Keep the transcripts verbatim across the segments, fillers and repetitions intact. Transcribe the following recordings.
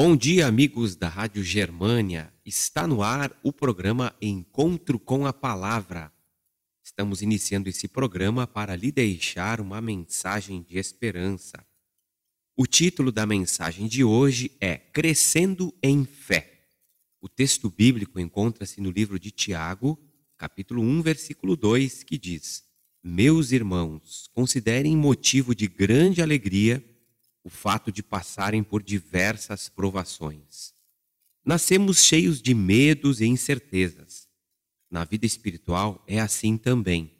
Bom dia, amigos da Rádio Germânia. Está no ar o programa Encontro com a Palavra. Estamos iniciando esse programa para lhe deixar uma mensagem de esperança. O título da mensagem de hoje é Crescendo em Fé. O texto bíblico encontra-se no livro de Tiago, capítulo um, versículo dois, que diz: Meus irmãos, considerem motivo de grande alegria o fato de passarem por diversas provações. Nascemos cheios de medos e incertezas. Na vida espiritual é assim também.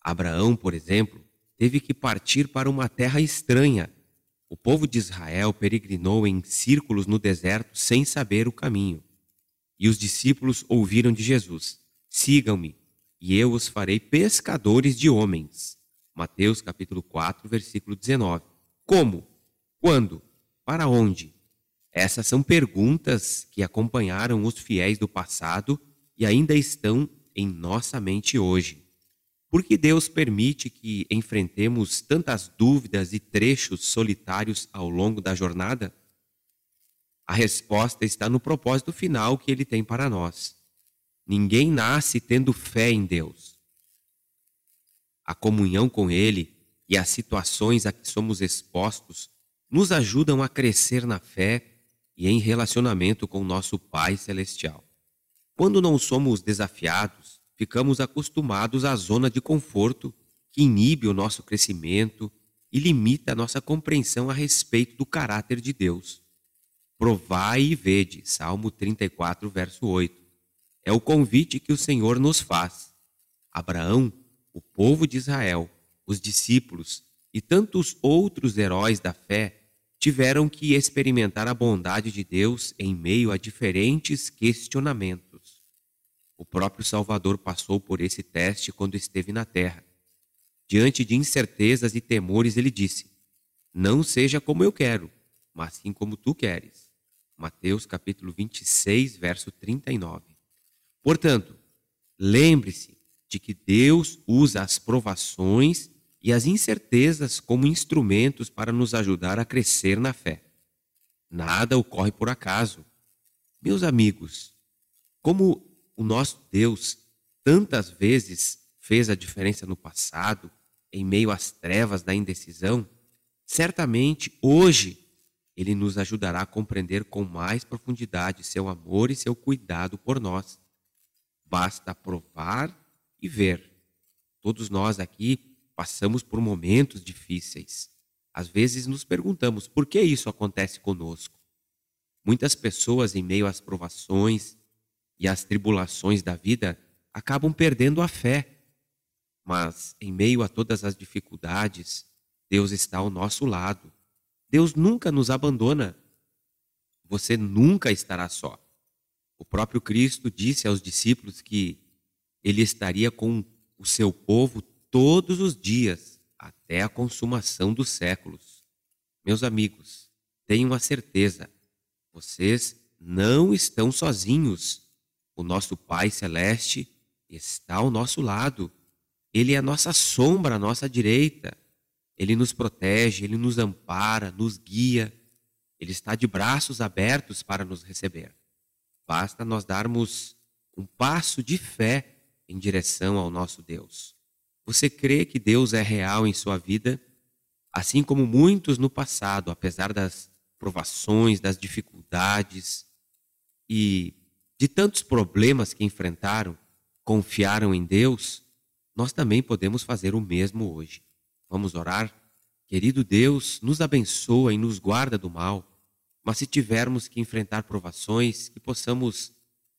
Abraão, por exemplo, teve que partir para uma terra estranha. O povo de Israel peregrinou em círculos no deserto sem saber o caminho. E os discípulos ouviram de Jesus: Sigam-me, e eu os farei pescadores de homens. Mateus capítulo quatro, versículo dezenove. Como? Quando? Para onde? Essas são perguntas que acompanharam os fiéis do passado e ainda estão em nossa mente hoje. Por que Deus permite que enfrentemos tantas dúvidas e trechos solitários ao longo da jornada? A resposta está no propósito final que Ele tem para nós. Ninguém nasce tendo fé em Deus. A comunhão com Ele e as situações a que somos expostos nos ajudam a crescer na fé e em relacionamento com nosso Pai Celestial. Quando não somos desafiados, ficamos acostumados à zona de conforto que inibe o nosso crescimento e limita a nossa compreensão a respeito do caráter de Deus. Provai e vede, Salmo trinta e quatro, verso oito. É o convite que o Senhor nos faz. Abraão, o povo de Israel, os discípulos e tantos outros heróis da fé tiveram que experimentar a bondade de Deus em meio a diferentes questionamentos. O próprio Salvador passou por esse teste quando esteve na terra. Diante de incertezas e temores, ele disse: Não seja como eu quero, mas sim como tu queres. Mateus capítulo vinte e seis, verso trinta e nove. Portanto, lembre-se de que Deus usa as provações e as incertezas como instrumentos para nos ajudar a crescer na fé. Nada ocorre por acaso. Meus amigos, como o nosso Deus tantas vezes fez a diferença no passado, em meio às trevas da indecisão, certamente hoje Ele nos ajudará a compreender com mais profundidade seu amor e seu cuidado por nós. Basta provar e ver. Todos nós aqui passamos por momentos difíceis. Às vezes nos perguntamos por que isso acontece conosco. Muitas pessoas, em meio às provações e às tribulações da vida, acabam perdendo a fé. Mas, em meio a todas as dificuldades, Deus está ao nosso lado. Deus nunca nos abandona. Você nunca estará só. O próprio Cristo disse aos discípulos que Ele estaria com o seu povo todos os dias, até a consumação dos séculos. Meus amigos, tenham a certeza, vocês não estão sozinhos. O nosso Pai Celeste está ao nosso lado. Ele é a nossa sombra, à nossa direita. Ele nos protege, Ele nos ampara, nos guia. Ele está de braços abertos para nos receber. Basta nós darmos um passo de fé em direção ao nosso Deus. Você crê que Deus é real em sua vida? Assim como muitos no passado, apesar das provações, das dificuldades e de tantos problemas que enfrentaram, confiaram em Deus, nós também podemos fazer o mesmo hoje. Vamos orar? Querido Deus, nos abençoa e nos guarda do mal, mas se tivermos que enfrentar provações, que possamos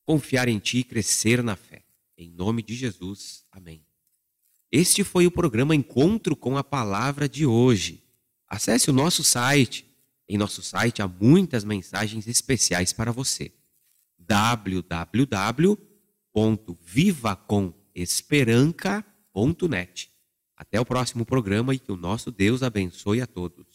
confiar em Ti e crescer na fé. Em nome de Jesus. Amém. Este foi o programa Encontro com a Palavra de hoje. Acesse o nosso site. Em nosso site há muitas mensagens especiais para você. w w w ponto viva com esperanca ponto net. Até o próximo programa e que o nosso Deus abençoe a todos.